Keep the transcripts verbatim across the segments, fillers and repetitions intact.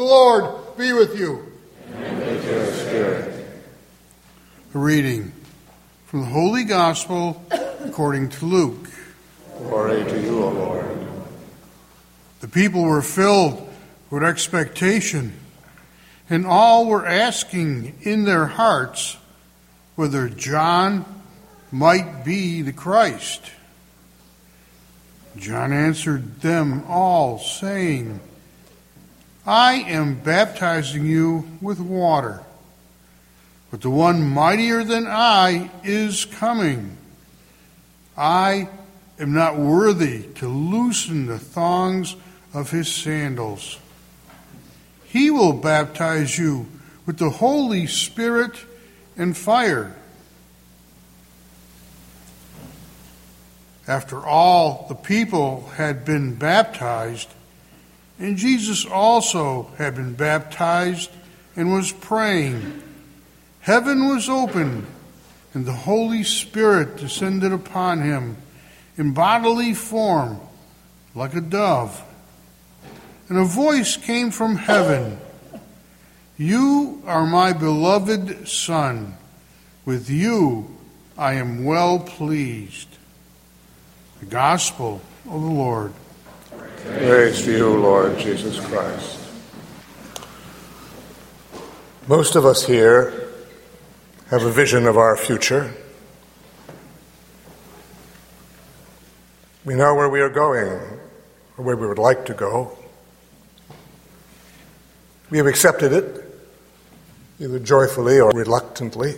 The Lord be with you. And with your spirit. A reading from the Holy Gospel according to Luke. Glory to you, O Lord. The people were filled with expectation, and all were asking in their hearts whether John might be the Christ. John answered them all, saying, I am baptizing you with water, but the one mightier than I is coming. I am not worthy to loosen the thongs of his sandals. He will baptize you with the Holy Spirit and fire. After all the people had been baptized, and Jesus also had been baptized and was praying, heaven was opened, and the Holy Spirit descended upon him in bodily form like a dove. And a voice came from heaven, You are my beloved Son, with you I am well pleased. The Gospel of the Lord. Praise to you, Lord Jesus Christ. Most of us here have a vision of our future. We know where we are going, or where we would like to go. We have accepted it, either joyfully or reluctantly.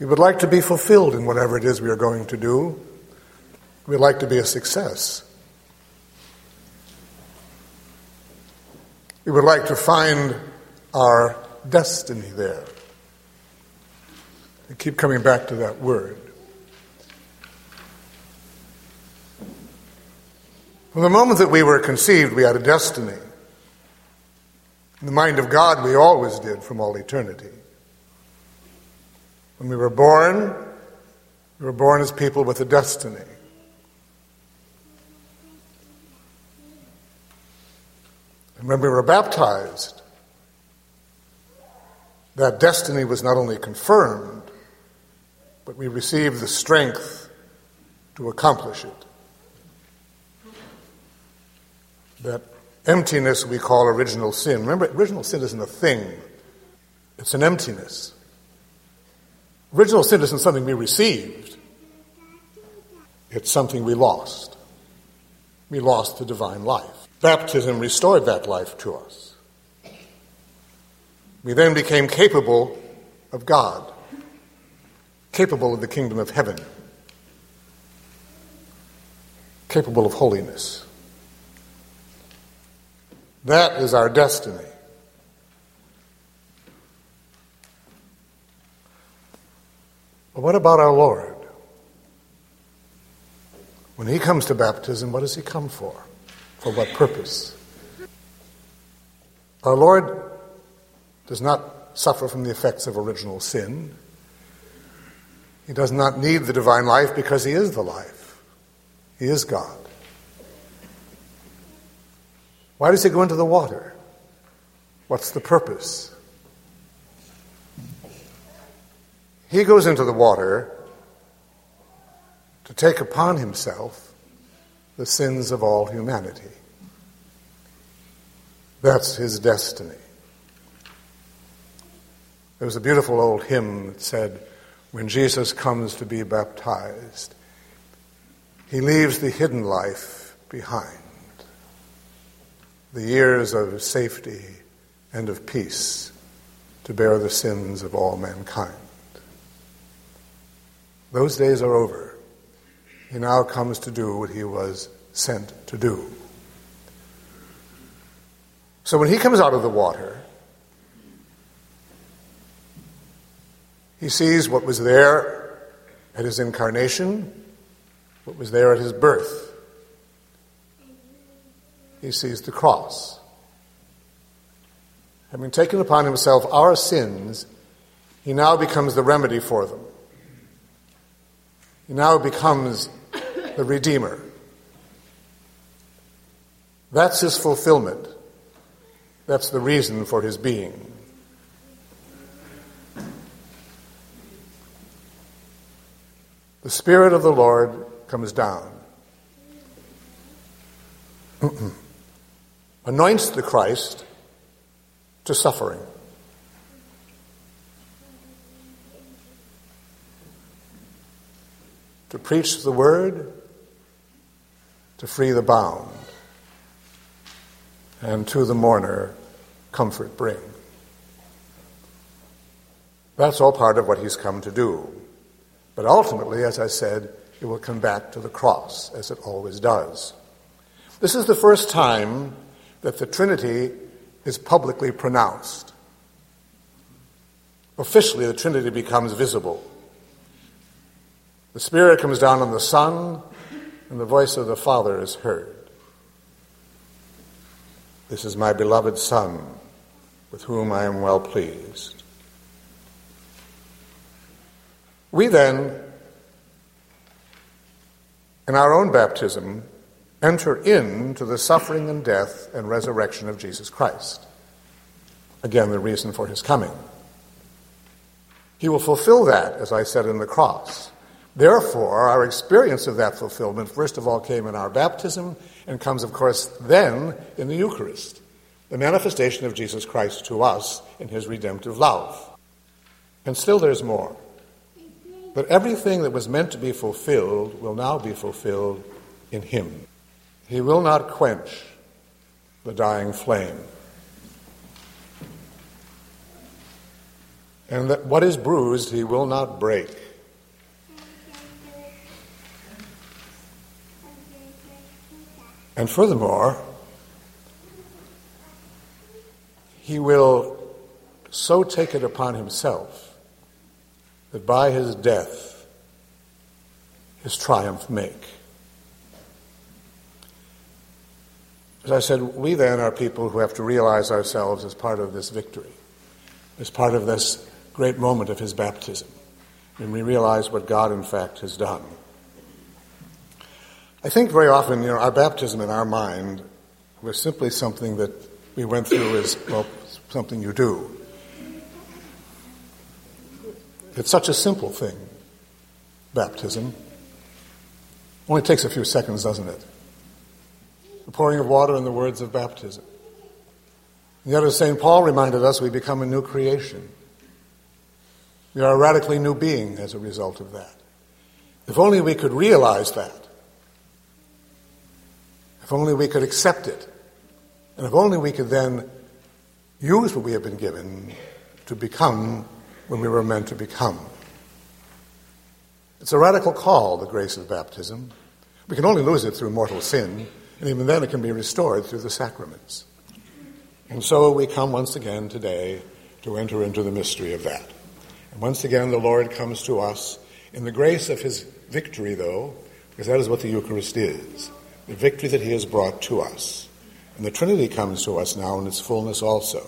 We would like to be fulfilled in whatever it is we are going to do. We'd like to be a success. We would like to find our destiny there. I keep coming back to that word. From the moment that we were conceived, we had a destiny. In the mind of God, we always did from all eternity. When we were born, we were born as people with a destiny. And when we were baptized, that destiny was not only confirmed, but we received the strength to accomplish it. That emptiness we call original sin. Remember, original sin isn't a thing. It's an emptiness. Original sin isn't something we received. It's something we lost. We lost the divine life. Baptism restored that life to us. We then became capable of God, capable of the kingdom of heaven, capable of holiness. That is our destiny. But what about our Lord? When he comes to baptism, what does he come for? For what purpose? Our Lord does not suffer from the effects of original sin. He does not need the divine life because he is the life. He is God. Why does he go into the water? What's the purpose? He goes into the water to take upon himself the sins of all humanity. That's his destiny. There was a beautiful old hymn that said, when Jesus comes to be baptized, he leaves the hidden life behind, the years of safety and of peace to bear the sins of all mankind. Those days are over. He now comes to do what he was sent to do. So when he comes out of the water, he sees what was there at his incarnation, what was there at his birth. He sees the cross. Having taken upon himself our sins, he now becomes the remedy for them. He now becomes the Redeemer. That's his fulfillment. That's the reason for his being. The Spirit of the Lord comes down, anoints the Christ to suffering. To preach the word, to free the bound, and to the mourner comfort bring. That's all part of what he's come to do. But ultimately, as I said, it will come back to the cross, as it always does. This is the first time that the Trinity is publicly pronounced. Officially, the Trinity becomes visible. The Spirit comes down on the Son, and the voice of the Father is heard. This is my beloved Son, with whom I am well pleased. We then, in our own baptism, enter into the suffering and death and resurrection of Jesus Christ. Again, the reason for his coming. He will fulfill that, as I said, in the cross. Therefore, our experience of that fulfillment, first of all, came in our baptism and comes, of course, then in the Eucharist, the manifestation of Jesus Christ to us in his redemptive love. And still there's more. But everything that was meant to be fulfilled will now be fulfilled in him. He will not quench the dying flame. And that what is bruised he will not break. And furthermore, he will so take it upon himself that by his death, his triumph make. As I said, we then are people who have to realize ourselves as part of this victory, as part of this great moment of his baptism, and we realize what God, in fact, has done. I think very often, you know, our baptism in our mind was simply something that we went through as, well, something you do. It's such a simple thing, baptism. Only takes a few seconds, doesn't it? The pouring of water and the words of baptism. And yet, as Saint Paul reminded us, we become a new creation. We are a radically new being as a result of that. If only we could realize that. If only we could accept it. And if only we could then use what we have been given to become when we were meant to become. It's a radical call, the grace of baptism. We can only lose it through mortal sin, and even then it can be restored through the sacraments. And so we come once again today to enter into the mystery of that. And once again the Lord comes to us in the grace of his victory, though, because that is what the Eucharist is. The victory that he has brought to us. And the Trinity comes to us now in its fullness also,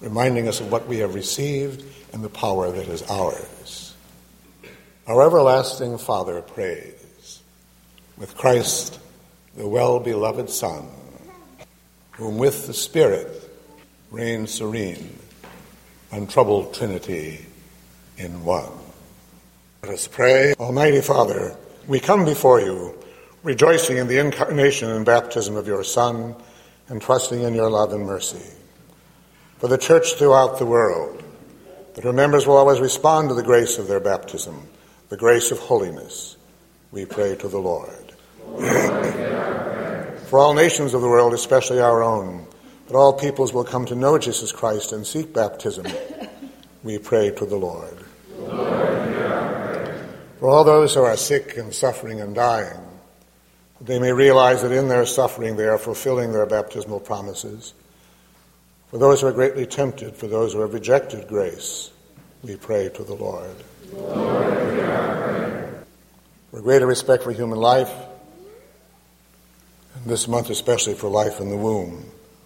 reminding us of what we have received and the power that is ours. Our everlasting Father prays, with Christ, the well-beloved Son, whom with the Spirit reigns serene, untroubled Trinity in one. Let us pray. Almighty Father, we come before you, rejoicing in the incarnation and baptism of your Son, and trusting in your love and mercy. For the Church throughout the world, that her members will always respond to the grace of their baptism, the grace of holiness, we pray to the Lord. Lord, for all nations of the world, especially our own, that all peoples will come to know Jesus Christ and seek baptism, we pray to the Lord. Lord, for all those who are sick and suffering and dying, they may realize that in their suffering they are fulfilling their baptismal promises. For those who are greatly tempted, for those who have rejected grace, we pray to the Lord. Lord, hear our prayer. For greater respect for human life, and this month especially for life in the womb,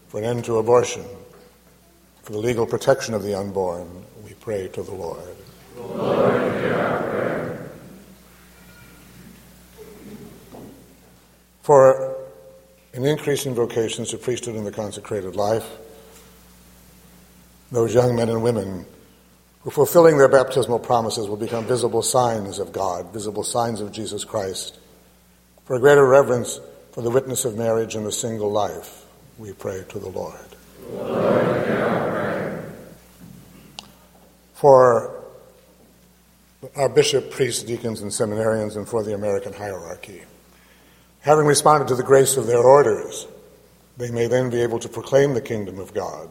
for an end to abortion, for the legal protection of the unborn, we pray to the Lord. Lord, hear our prayer. For an increase in vocations to priesthood and the consecrated life, Those young men and women who, fulfilling their baptismal promises, will become visible signs of God, visible signs of Jesus Christ. For a greater reverence for the witness of marriage and the single life, we pray to the Lord. Lord, hear our prayer. For our bishop, priests, deacons, and seminarians, and for the American hierarchy, having responded to the grace of their orders, they may then be able to proclaim the kingdom of God.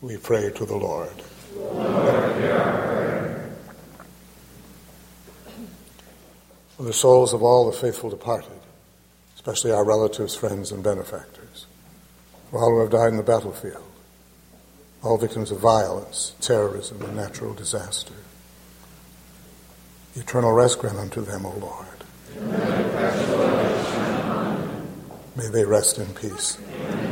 We pray to the Lord. Lord, hear our prayer. For the souls of all the faithful departed, especially our relatives, friends, and benefactors, for all who have died in the battlefield, all victims of violence, terrorism, and natural disaster, eternal rest grant unto them, O Lord. Amen. May they rest in peace. Amen.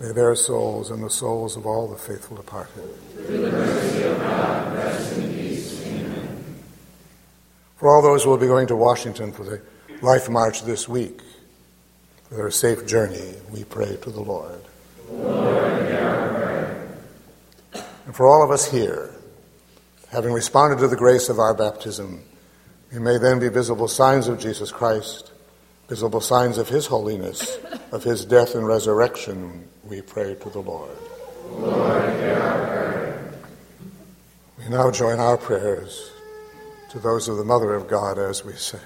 May their souls and the souls of all the faithful departed, through the mercy of God, rest in peace. Amen. For all those who will be going to Washington for the Life March this week, for their safe journey, we pray to the Lord. Lord, hear our prayer. And for all of us here, having responded to the grace of our baptism, we may then be visible signs of Jesus Christ, visible signs of his holiness, of his death and resurrection, we pray to the Lord. Lord, hear our prayer. We now join our prayers to those of the Mother of God as we say.